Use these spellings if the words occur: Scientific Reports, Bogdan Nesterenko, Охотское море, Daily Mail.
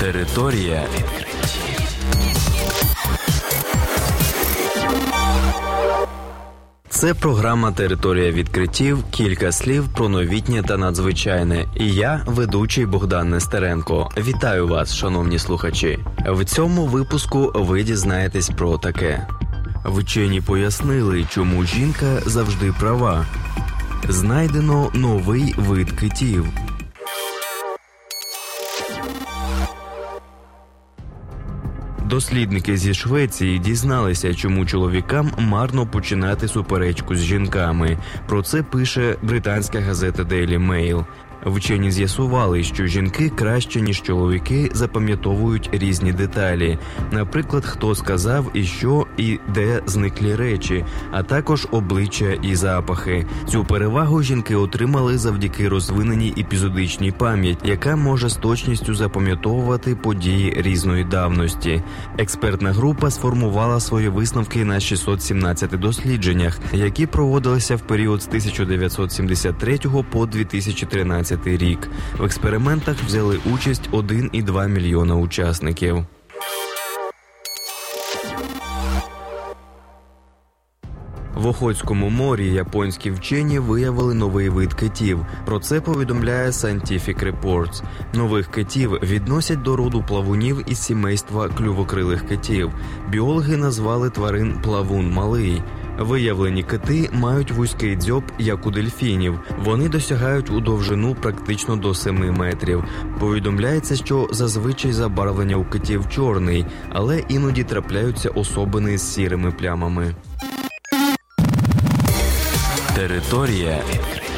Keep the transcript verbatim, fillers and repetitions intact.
Територія відкриттів. Це програма «Територія відкриттів». Кілька слів про новітнє та надзвичайне. І я, ведучий Богдан Нестеренко. Вітаю вас, шановні слухачі. В цьому випуску ви дізнаєтесь про таке. Вчені пояснили, чому жінка завжди права. Знайдено новий вид китів. Дослідники зі Швеції дізналися, чому чоловікам марно починати суперечку з жінками. Про це пише британська газета Daily Mail. Вчені з'ясували, що жінки краще, ніж чоловіки, запам'ятовують різні деталі. Наприклад, хто сказав і що, і де зниклі речі, а також обличчя і запахи. Цю перевагу жінки отримали завдяки розвиненій епізодичній пам'яті, яка може з точністю запам'ятовувати події різної давності. Експертна група сформувала свої висновки на шістсот сімнадцяти дослідженнях, які проводилися в період з тисяча дев'ятсот сімдесят третього по дві тисячі тринадцятий рік. В експериментах взяли участь один і два мільйона учасників. В Охотському морі японські вчені виявили новий вид китів. Про це повідомляє Scientific Reports. Нових китів відносять до роду плавунів із сімейства клювокрилих китів. Біологи назвали тварин плавун малий. Виявлені кити мають вузький дзьоб, як у дельфінів. Вони досягають у довжину практично до семи метрів. Повідомляється, що зазвичай забарвлення у китів чорний, але іноді трапляються особини з сірими плямами. Територія відкриттів.